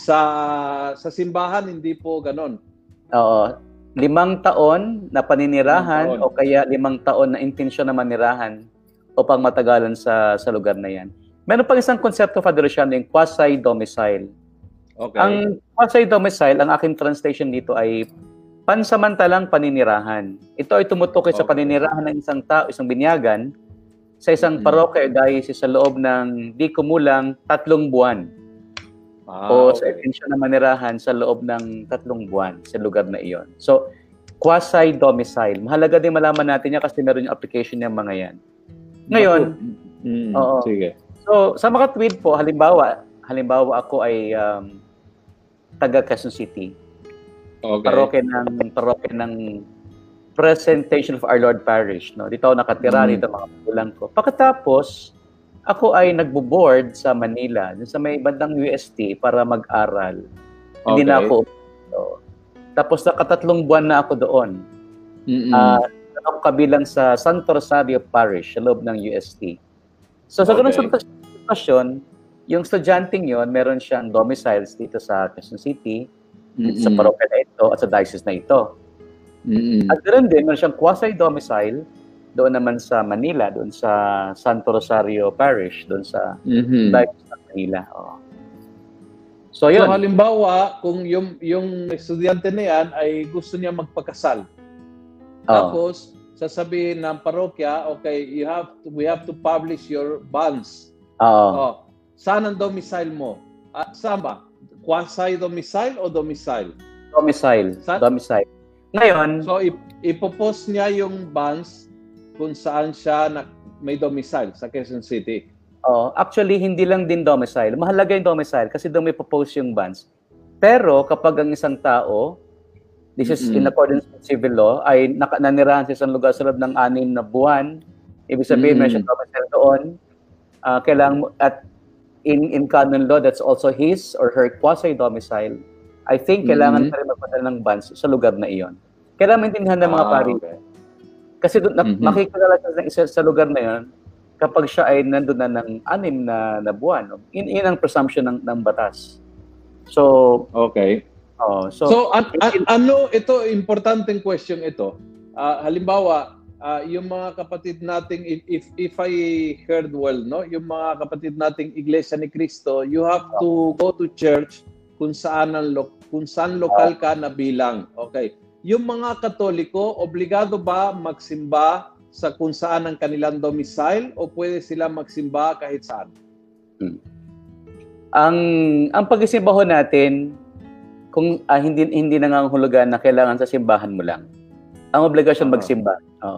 Sa simbahan, hindi po ganon. Oo. 5 taon na paninirahan o kaya 5 taon na intensyon na manirahan o pang matagalan sa lugar na yan. Meron pang isang konsepto, Father Luciano, yung quasi-domicile. Okay. Ang quasi-domicile, ang aking translation dito ay pansamantalang paninirahan. Ito ay tumutukoy sa paninirahan ng isang tao, isang binyagan, sa isang parokya o diocese sa loob ng di kumulang 3 buwan. O sa intensyon na manirahan sa loob ng 3 buwan sa lugar na iyon. So, quasi-domicile. Mahalaga din malaman natin niya kasi meron yung application niya mga yan. Ngayon, sige. So, sa makatwid po, halimbawa ako ay taga Quezon City. Okay. Parokya ng Presentation of Our Lord Parish, no. Dito ako nakatira, dito mga magulang ko. Pagkatapos, ako ay nagbo-board sa Manila, sa may bandang UST para mag-aral. Okay. Hindi na ako. So, tapos nakatatlong buwan na ako doon. Ako kabilang sa Santo Rosario Parish sa loob ng UST. So sa ganung sitwasyon, yung estudyanteng yon, meron siyang domiciles dito sa Quezon City, sa parokya na ito at sa diocese na ito. At ganoon din, meron siyang quasi-domicile doon naman sa Manila, doon sa Santo Rosario Parish, doon sa diocese ng Manila. So yun. So halimbawa, kung yung estudyante na yan ay gusto niya magpakasal, tapos sasabihin ng parokya, okay, we have to publish your bonds. Saan ang domicile mo? Saan ba? Quasi-domicile o domicile? Domicile. Domicile. Ngayon, so ipopost niya yung bonds kung saan siya may domicile sa Quezon City. Actually, hindi lang din domicile. Mahalaga yung domicile kasi doon may propose yung bonds. Pero kapag ang isang tao, this is in accordance with civil law, ay nanirahan sa isang lugar sa loob ng 6 na buwan. Ibig sabihin, may siya domicile doon. At in canon law, that's also his or her quasi-domicile. I think kailangan pa rin magpadala ng bans sa lugar na iyon. Kailangan maintindihan ng mga pari. Kasi makikilala ng isa sa lugar na iyon kapag siya ay nandun na ng 6 na buwan. Yun ang presumption ng batas. So, ano ito, importanteng question ito. Halimbawa, yung mga kapatid nating, if I heard well, no, yung mga kapatid nating Iglesia ni Cristo, you have to go to church kung saan lokal ka nabilang. Okay. Yung mga Katoliko, obligado ba magsimba sa kung saan ang kanilang domicile o pwede sila magsimba kahit saan? Ang pagsimba ho natin, kung hindi nangangahulugan na kailangan sa simbahan mo lang. Ang obligasyon magsimba.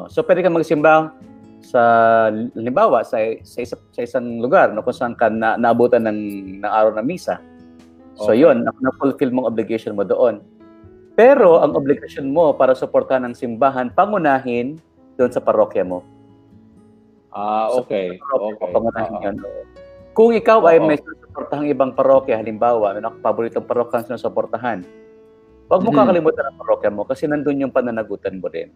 So pwede kang magsimba sa isang lugar no, kung saan ka naabutan ng araw ng misa. So yun, na-fulfill mong obligation mo doon. Pero ang obligasyon mo para suportahan ng simbahan, pangunahin doon sa parokya mo. Pangunahin yun. Kung ikaw ay may suportahan ibang parokya, halimbawa, may paboritong parokya na suportahan, huwag mo kakalimutan ang parokya mo kasi nandun yung pananagutan mo rin.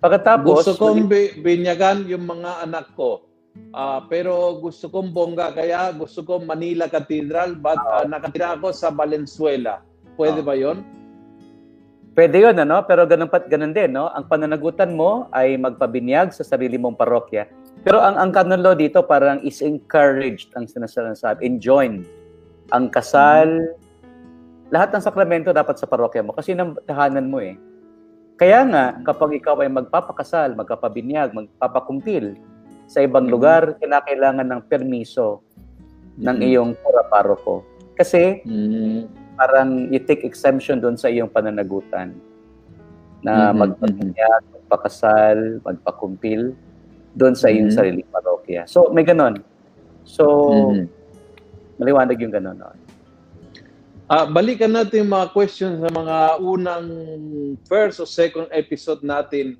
Pagkatapos, gusto kong binyagan yung mga anak ko, pero gusto kong bongga, kaya gusto kong Manila Cathedral, but nakatira ako sa Valenzuela. Pwede ba yun? Pwede yun, ano? Pero ganun din, no? Ang pananagutan mo ay magpabinyag sa sarili mong parokya. Pero ang canon law dito parang is encouraged ang sinasabi, enjoined. Ang kasal, lahat ng sakramento dapat sa parokya mo kasi yun ang tahanan mo eh. Kaya nga, kapag ikaw ay magpapakasal, magpapabinyag, magpapakumpil sa ibang lugar, kinakailangan ng permiso ng iyong pura-paroko. Kasi parang you take exemption doon sa iyong pananagutan na magpabinyag, magpakasal, magpakumpil doon sa iyong sariling parokya. So, may ganon. So, maliwanag yung ganon. Balikan natin mga questions sa mga unang first o second episode natin.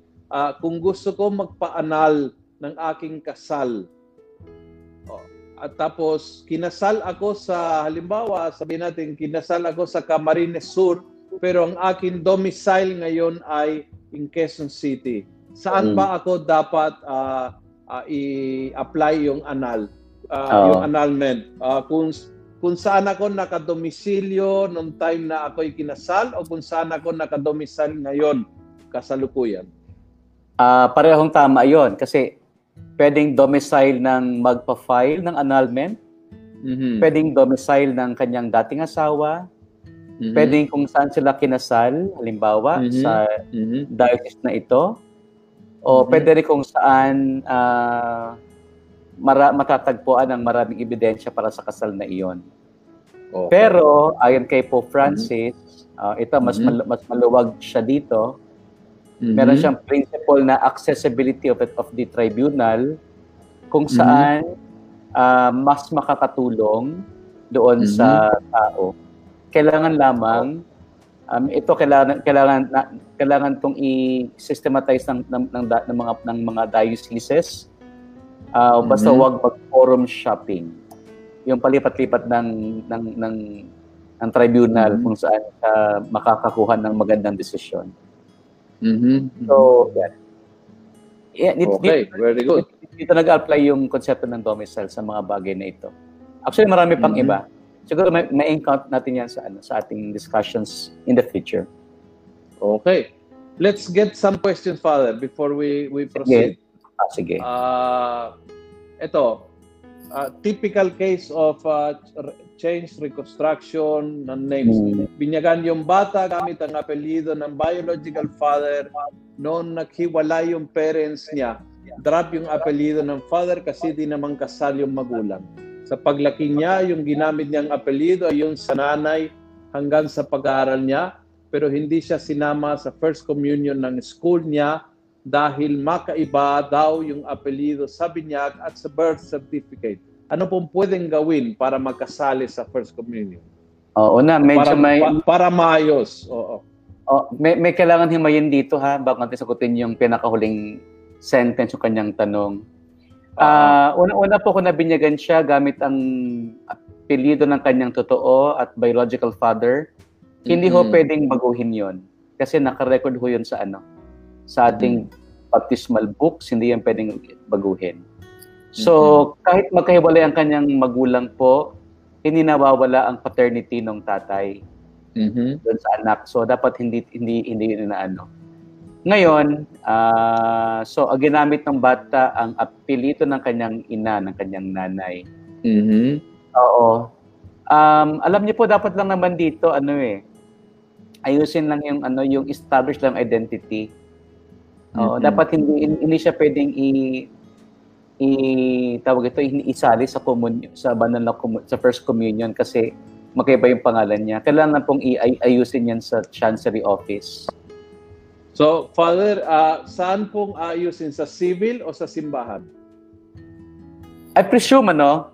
Kung gusto ko magpaanal ng aking kasal, At tapos, kinasal ako sa, halimbawa, sabihin natin, kinasal ako sa Camarines Sur, pero ang akin domicile ngayon ay in Quezon City. Saan ba ako dapat i-apply yung annul, yung annulment? Kung saan ako nakadomisilyo nung time na ako'y kinasal o kung saan ako nakadomisil ngayon, kasalukuyan? Parehong tama yon kasi pwedeng domicile ng magpa-file ng annulment, pwedeng domicile ng kanyang dating asawa, pwedeng kung saan sila kinasal, halimbawa, sa diocese na ito, o pwede rin kung saan matatagpuan ang maraming ebidensya para sa kasal na iyon. Okay. Pero, ayon kay Pope Francis, ito, mas maluwag siya dito. Meron siyang principle na accessibility of the tribunal kung saan mas makakatulong doon sa tao. Kailangan lamang, ito kailangan itong i-systematize ng mga dioceses. Basta huwag mag-forum shopping. Yung palipat-lipat ng tribunal kung saan makakakuha ng magandang desisyon. So, yan. Yeah, okay, very good. Dito nag-apply yung konsepto ng domicile sa mga bagay na ito. Actually, marami pang iba. Siguro ma-encounter natin yan sa ating discussions in the future. Okay. Let's get some questions, Father, before we proceed. Sige. Sige. Ito, typical case of change, reconstruction ng names. Binyagan yung bata gamit ang apelyido ng biological father. Noon naghiwalay yung parents niya, drop yung apelyido ng father kasi di naman kasal yung magulang. Sa paglaki niya, yung ginamit niyang apelyido ay yung sa nanay hanggang sa pag-aaral niya, pero hindi siya sinama sa first communion ng school niya dahil makaiba daw yung apelyido sa binyag at sa birth certificate. Ano pong pwedeng gawin para magkasali sa First Communion? Oo na, medyo para maayos. Oo. Oh, may kailangan himayin dito ha, bago natin sagutin yung pinakahuling sentence o kanyang tanong. Una po, kung nabinyagan siya gamit ang apelyido ng kanyang totoo at biological father, hindi ho pwedeng baguhin yon kasi nakarecord ho yun sa sa ating baptismal books, hindi yan pwedeng baguhin. So, kahit magkahiwalay ang kanyang magulang po, hindi nawawala ang paternity ng tatay doon sa anak. So, dapat hindi inaano. Ngayon, ginamit ng bata ang apelyido ng kanyang ina, ng kanyang nanay. Oo. Alam niyo po, dapat lang naman dito, ayusin lang yung, yung established lang identity. Oo, dapat hindi siya pwedeng isali sa first communion kasi magkaiba yung pangalan niya. Kailangan pong ayusin yan sa chancery office. So, Father, saan pong ayusin? Sa civil o sa simbahan? I presume, na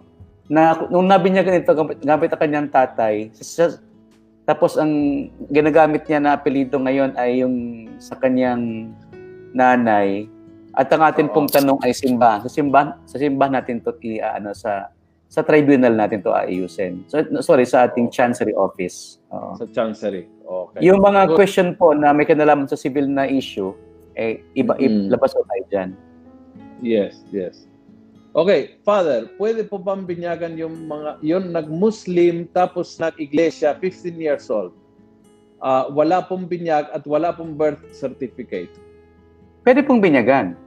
nung nabinyagan ito, gamit ang kanyang tatay, tapos ang ginagamit niya na apelyido ngayon ay yung sa kanyang nanay. At ang atin pong tanong ay simbahan. Sa simbahan natin to sa tribunal natin to aayusin. Sa ating chancery office. Sa chancery. Okay. Yung mga question po na may kinalaman sa civil na issue ilabas ko tayo diyan. Yes. Okay, Father, pwede po bang binyagan yung mga yon nag-Muslim tapos nag-iglesia 15 years old. Wala pong binyag at wala pong birth certificate. Pwede pong binyagan.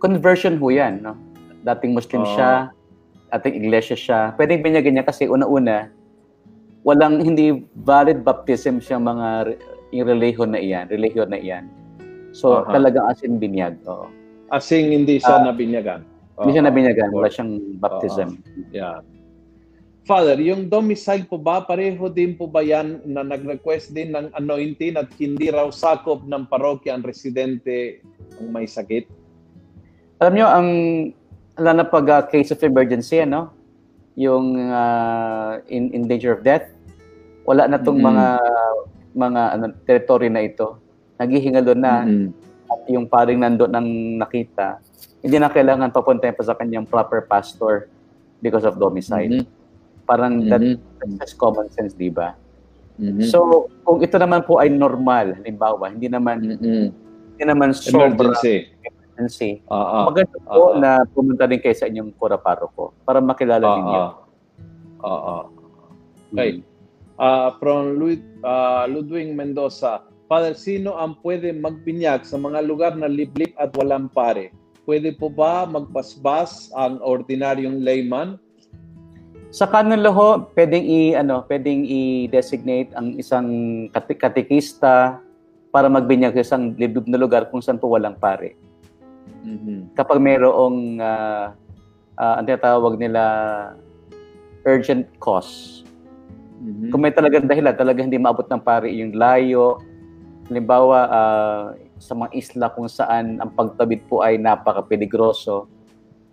Conversion ho yan. No? Dating Muslim siya, dating iglesia siya. Pwede binyagan niya kasi una-una, hindi valid baptism siyang mga relihiyon na iyan. So talagang asin binyag. Oo. Asin hindi siya nabinyagan. Hindi siya nabinyagan. Wala siyang baptism. Yeah. Father, yung domicile po ba, pareho din po ba yan na nag-request din ng anointing at hindi raw sakop ng parokya ang residente ang may sakit? Alam nyo, alam na pag case of emergency, yung in danger of death, wala na tong mga territory na ito. Naghihingalo na. at yung paring nandoon ang nakita, hindi na kailangan papuntahin pa sa kanyang proper pastor because of domicile. Mm-hmm. Parang that's common sense, di ba? Mm-hmm. So, kung ito naman po ay normal, halimbawa, hindi naman sobra emergency. Maganda po na pumunta rin kayo sa inyong cura paroko para makilala ninyo. Okay. From Ludwig Mendoza, Father, sino ang pwede magbinyag sa mga lugar na liblib at walang pare? Pwede po ba magpasbas ang ordinaryong layman? Sa canon law, pwedeng i-designate ang isang katikista para magbinyag sa isang liblib na lugar kung saan po walang pare. Mm-hmm. Kapag mayroong ang tinatawag nila urgent cause. Mm-hmm. Kung may talagang dahilan, talaga hindi maabot ng pari yung layo. Halimbawa, sa mga isla kung saan ang pagtabid po ay napaka-peligroso,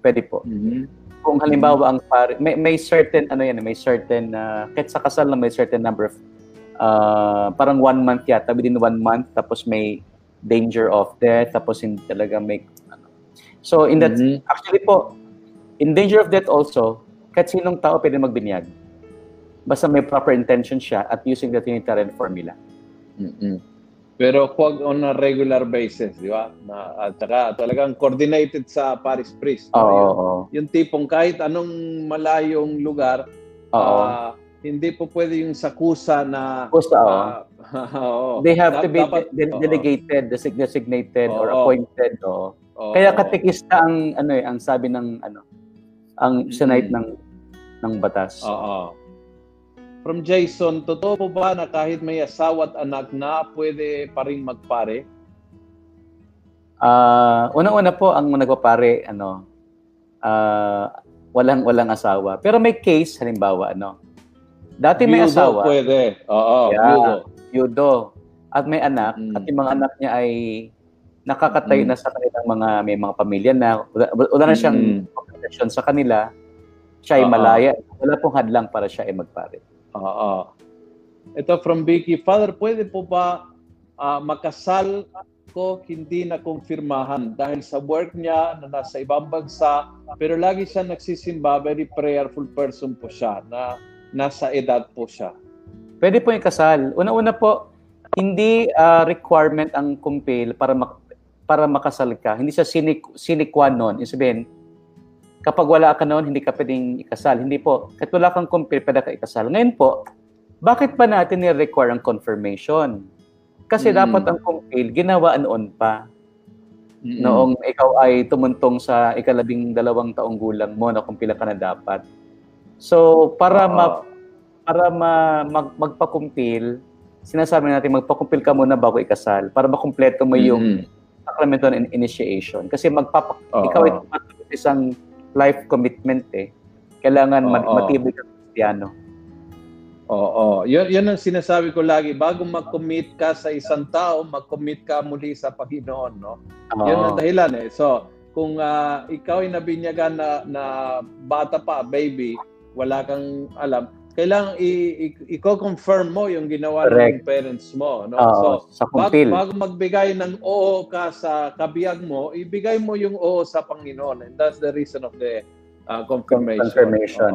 pwede po. Mm-hmm. Kung halimbawa ang pari, may certain, kahit sa kasal na may certain number of, parang 1 month yata, within 1 month, tapos may danger of death, tapos hindi talaga may, So, in that, actually po, in danger of death also, kahit sinong tao pwede magbinyag. Basta may proper intention siya at using the Trinitarian formula. Mm-mm. Pero huwag on a regular basis, di ba? At saka talagang coordinated sa parish priest. Yung tipong kahit anong malayong lugar, hindi po pwede yung sakusa na... They have to be delegated, designated, or appointed. Kaya katikista ang sabi ng ang senate ng batas. From Jason, totoo po ba na kahit may asawa at anak na pwede pa rin magpare? Unang-una po ang nagpapare, walang asawa. Pero may case, halimbawa, dati may asawa. Yudo pwede. Yudo. At may anak, at yung mga anak niya ay nakakatay na sa kanilang may mga pamilya na. Wala na siyang compensation sa kanila. Siya ay malaya. Wala pong hadlang para siya ay magpare. Ito from Vicky, Father, pwede po ba makasal ko hindi na kumpirmahan dahil sa work niya na nasa ibang bansa pero lagi siya nagsisimba, very prayerful person po siya na nasa edad po siya? Pwede po yung kasal. Una-una po, hindi requirement ang kumpil para makasal ka. Hindi siya sine qua non. Ibig sabihin, kapag wala ka noon, hindi ka pwedeng ikasal. Hindi po. Kahit wala kang kumpil, pwede ka ikasal. Ngayon po, bakit pa natin ni-require ang confirmation? Kasi dapat ang kumpil, ginawa noon pa. Noong ikaw ay tumuntong sa 12 taong gulang mo, nakumpila ka na dapat. So, para magpakumpil, sinasabi natin magpakumpil ka muna bago ikasal para makumpleto mo yung sacramental initiation. Kasi ikaw ay isang life commitment kailangan matibay ka Kristiyano. Yun ang sinasabi ko lagi, bago mag-commit ka sa isang tao, mag-commit ka muli sa Panginoon, no? Yun ang dahilan So, kung ikaw ay nabinyagan na bata pa, baby, wala kang alam, kailangan i-confirm mo yung ginawa ng parents mo, no? So, bago magbigay ng oo ka sa kabiyag mo, ibigay mo yung oo sa Panginoon, and that's the reason of the confirmation.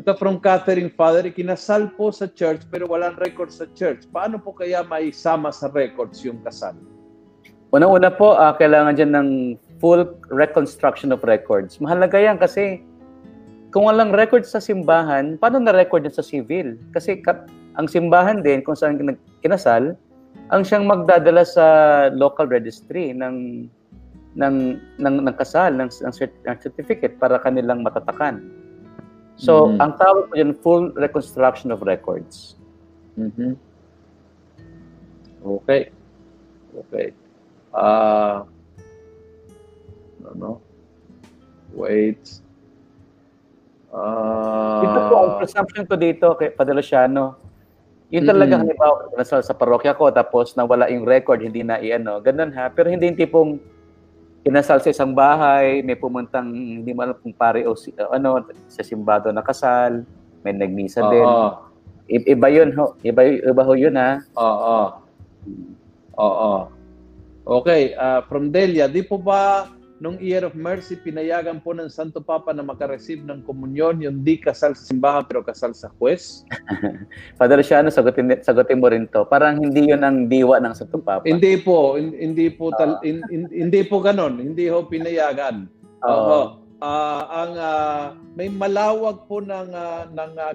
Ito from Catherine, Father, ikinasal po sa church pero walang record sa church. Paano po kaya may sama sa records yung kasal? Una-una po, kailangan dyan ng full reconstruction of records. Mahalaga yan kasi kung walang record sa simbahan, paano na-record yan sa civil? Kasi ang simbahan din kung saan kinasal, ang siyang magdadala sa local registry ng kasal, ng certificate para kanilang matatakan. So, ang tawag po yun, full reconstruction of records. Mm-hmm. Okay. Ito po, ang presumption ko dito kay Padre Luciano, yun talaga halimbawa, nasa sa parokya ko, tapos nawala yung record, hindi na ganun ha. Pero hindi yung tipong kinasal sa isang bahay, may pumuntang, hindi mo alam kung pare o sa simbado na kasal, may nagmisa din. Iba yun ho. Iba ho yun ha. Okay, from Delia, di po ba nung Year of Mercy pinayagan po ng Santo Papa na makareceive ng komunyon yung di kasal sa simbahan pero kasal sa juez? Father Luciano, sagutin mo rin to. Parang hindi yun ang diwa ng Santo Papa. Hindi po, hindi po ganun, hindi ho pinayagan. May malawag po ng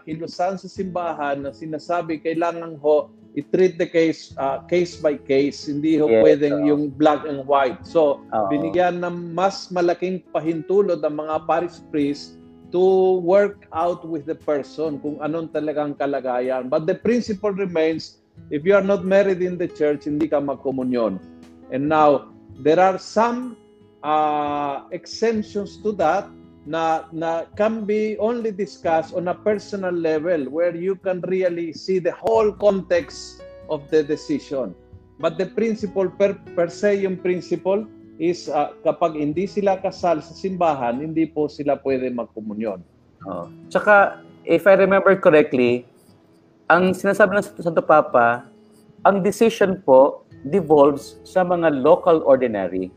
kilusan sa simbahan na sinasabi kailangan ho i-treat the case case by case, hindi ho pwedeng yung black and white. So, binigyan ng mas malaking pahintulot ang mga parish priest to work out with the person kung anong talagang kalagayan. But the principle remains, if you are not married in the church, hindi ka magkomunyon. And now, there are some exemptions to that na can be only discussed on a personal level where you can really see the whole context of the decision. But the principle, per se yung principle is kapag hindi sila kasal sa simbahan, hindi po sila pwede magkomunyon. Tsaka, if I remember correctly, ang sinasabi ng Santo Papa, ang decision po devolves sa mga local ordinary.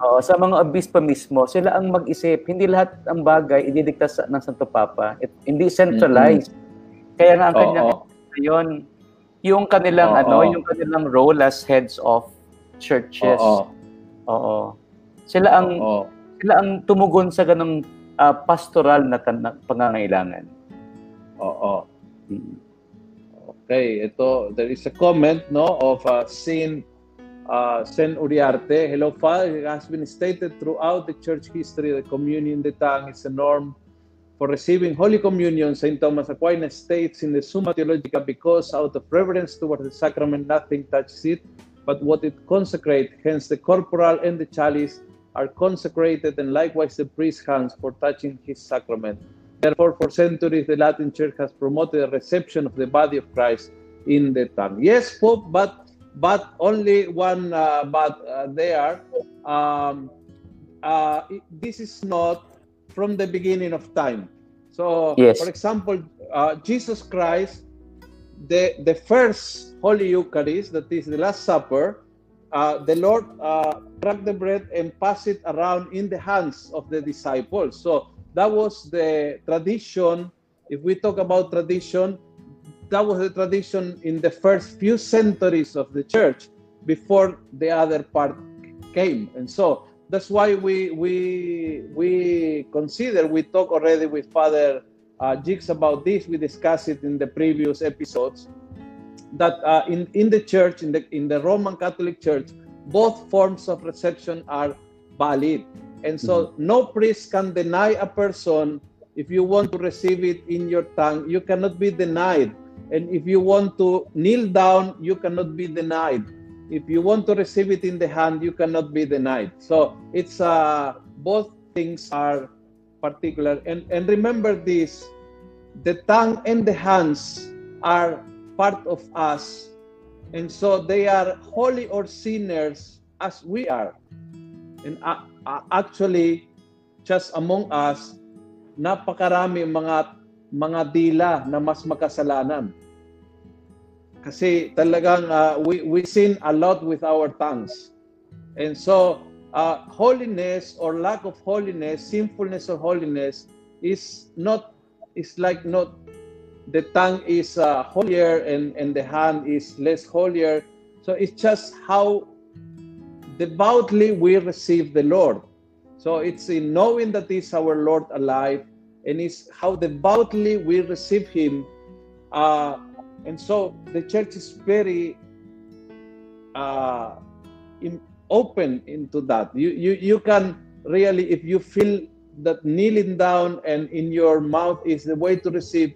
Sa mga obispo mismo, sila ang mag-isip. Hindi lahat ang bagay ididikta ng Santo Papa. Hindi centralized. Kaya nga ang kanyang ngayon, yung kanilang yung kanilang role as heads of churches. Sila ang tumugon sa ganung pastoral na pangangailangan. Okay, ito there is a comment of Saint Uriarte. Hello, Father. It has been stated throughout the church history that communion in the tongue is a norm for receiving Holy Communion. Saint Thomas Aquinas states in the Summa Theologica, because out of reverence towards the sacrament, nothing touches it, but what it consecrates. Hence, the corporal and the chalice are consecrated, and likewise the priest's hands for touching his sacrament. Therefore, for centuries, the Latin Church has promoted the reception of the body of Christ in the tongue. Yes, Pope, but only one this is not from the beginning of time. So for example, Jesus Christ, the first Holy Eucharist, that is the Last Supper, the Lord broke the bread and passed it around in the hands of the disciples. So that was the tradition. If we talk about tradition, that was the tradition in the first few centuries of the church before the other part came. And so that's why we consider, we talk already with Father Jigs about this, we discussed it in the previous episodes, that in the church, in the Roman Catholic Church, both forms of reception are valid. And so no priest can deny a person, if you want to receive it in your tongue, you cannot be denied. And if you want to kneel down, you cannot be denied. If you want to receive it in the hand, you cannot be denied. So it's both things are particular. And remember this, the tongue and the hands are part of us. And so they are holy or sinners as we are. And actually, just among us, napakarami mga dila na mas makasalanan. Kasi talagang we sin a lot with our tongues. And so, holiness or lack of holiness, sinfulness or holiness is like the tongue is holier and the hand is less holier. So it's just how devoutly we receive the Lord. So it's in knowing that is our Lord alive, and it's how devoutly we receive Him. And so the church is very open into that. You can really, if you feel that kneeling down and in your mouth is the way to receive,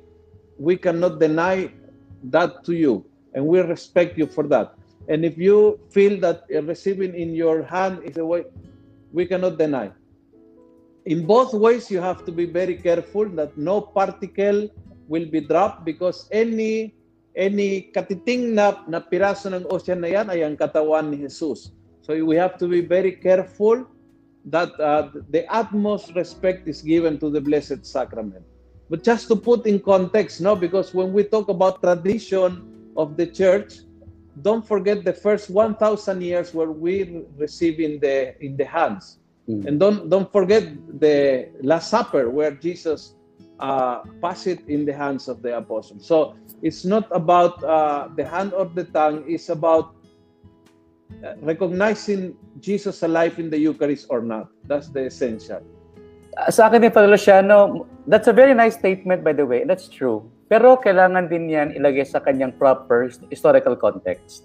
we cannot deny that to you, and we respect you for that. And if you feel that receiving in your hand is the way, we cannot deny. In both ways, you have to be very careful that no particle will be dropped, because any katitingnap na piraso ng ocean na yan ay ang katawan ni Jesus. So we have to be very careful that the utmost respect is given to the Blessed Sacrament. But just to put in context, because when we talk about tradition of the church, don't forget the first 1,000 years where we receive in the hands. Mm. And don't forget the Last Supper where Jesus passed it in the hands of the apostles. So it's not about the hand or the tongue, it's about recognizing Jesus alive in the Eucharist or not. That's the essential. Sa akin ni Father Luciano, that's a very nice statement, by the way. That's true. Pero kailangan din yan ilagay sa kanyang proper historical context.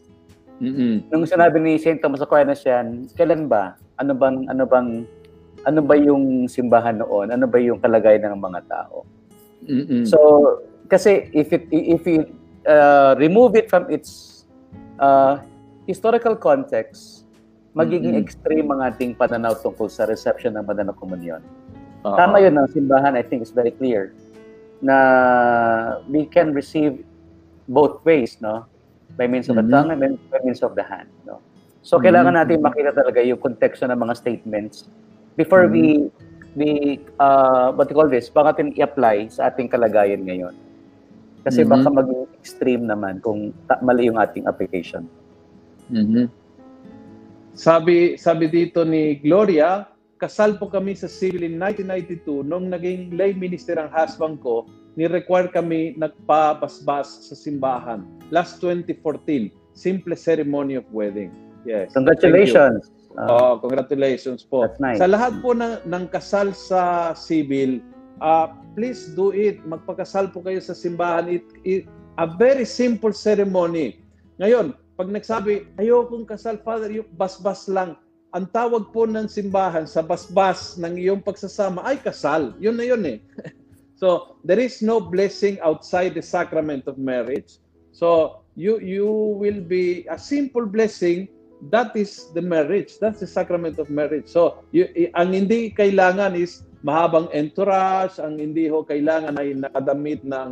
Mm-hmm. Nung sinabi ni Saint Thomas Aquinas yan, kailan ba? Ano ba yung simbahan noon? Ano ba yung kalagayan ng mga tao? Mm-hmm. So, kasi if you remove it from its historical context, magiging extreme ang ating pananaw tungkol sa reception ng banal na komunyon. Uh-huh. Tama yun ng simbahan, I think it's very clear na we can receive both ways, no? By means of the tongue and by means of the hand, no? So kailangan natin makita talaga yung konteksto ng mga statements before we what you call this, baka natin i-apply sa ating kalagayan ngayon. Kasi baka maging extreme naman kung mali yung ating application. Mm-hmm. Sabi dito ni Gloria, kasal po kami sa civil in 1992. Nung naging lay minister ang husband ko, ni-require kami nagpabasbas sa simbahan. Last 2014, simple ceremony of wedding. Yes. Congratulations. Congratulations po. That's nice. Sa lahat po ng kasal sa civil, please do it. Magpakasal po kayo sa simbahan. It a very simple ceremony. Ngayon, pag nagsabi, ayokong kasal, Father, yung basbas lang. Ang tawag po ng simbahan sa basbas ng iyong pagsasama ay kasal. Yun na yun eh. So, there is no blessing outside the sacrament of marriage. So, you will be a simple blessing, that is the marriage. That's the sacrament of marriage. So, ang hindi kailangan is mahabang entourage, ang hindi ho kailangan ay nakadamit ng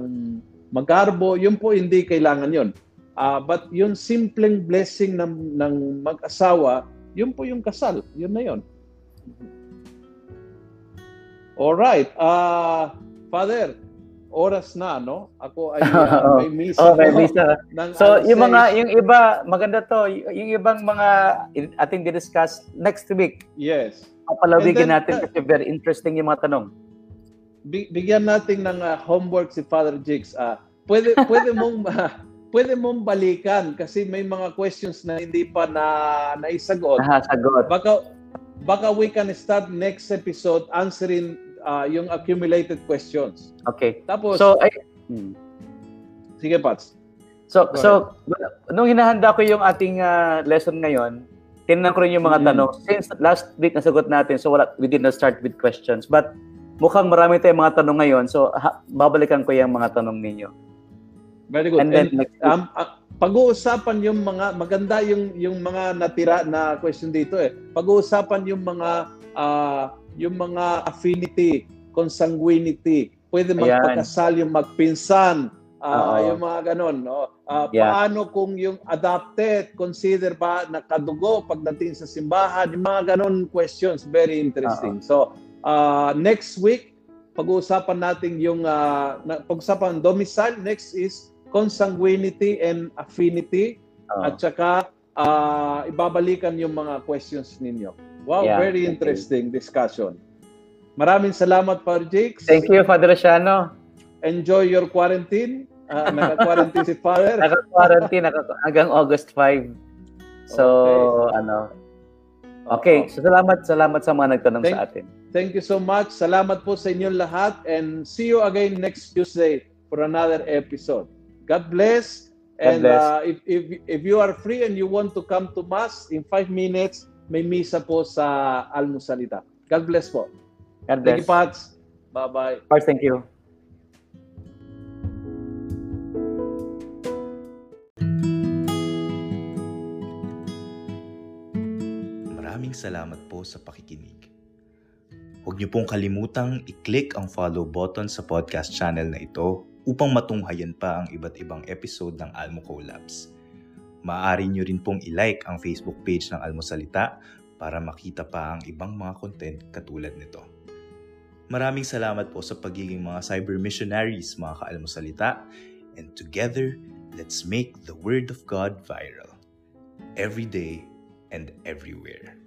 magarbo. Yun po, hindi kailangan yun. But yung simpleng blessing ng mag-asawa, yun po yung kasal. Yun na yun. Alright. Father, oras na, no? Ako ay may misa. May misa. So, yung iba, maganda to. Yung ibang mga ating didiscuss next week. Yes. Papalawigin natin kasi very interesting yung mga tanong. Bigyan natin ng homework si Father Jigs. Pwede mong balikan kasi may mga questions na hindi pa naisagot. Baka we can start next episode answering yung accumulated questions. Okay. Tapos, sige, Pats. So nung hinahanda ko yung ating lesson ngayon, tinanong ko rin yung mga tanong. Since last week nasagot natin, so we did not start with questions. But mukhang marami tayong mga tanong ngayon, so babalikan ko yung mga tanong ninyo. Very good. And then, pag-uusapan yung mga maganda yung mga natira na question dito eh. Pag-uusapan yung mga affinity, consanguinity, pwede magpakasal yung magpinsan, yung mga ganun, no? Paano kung yung adopted, consider ba nakadugo pagdating sa simbahan, yung mga ganun questions, very interesting. So, next week pag-uusapan natin yung pag-uusapan domicile. Next is consanguinity and affinity, at saka ibabalikan yung mga questions ninyo. Wow, very interesting discussion. Maraming salamat, Father Jakes. Thank you, Father Luciano. Enjoy your quarantine. Naka-quarantine si Father. Naka-quarantine hanggang August 5. So, Okay, so salamat sa mga nagtanong sa atin. Thank you so much. Salamat po sa inyong lahat and see you again next Tuesday for another episode. God bless. And if you are free and you want to come to Mass, in 5 minutes, may misa po sa Almusalita. God bless po. God bless. Thank you, Pats. Bye-bye. Pats, thank you. Maraming salamat po sa pakikinig. Huwag niyo pong kalimutang i-click ang follow button sa podcast channel na ito upang matunghayan pa ang iba't ibang episode ng Almo Collabs. Maaari nyo rin pong i-like ang Facebook page ng Almusalita para makita pa ang ibang mga content katulad nito. Maraming salamat po sa pagiging mga cyber missionaries, mga ka-Almusalita, and together Let's make the Word of God viral, every day and everywhere.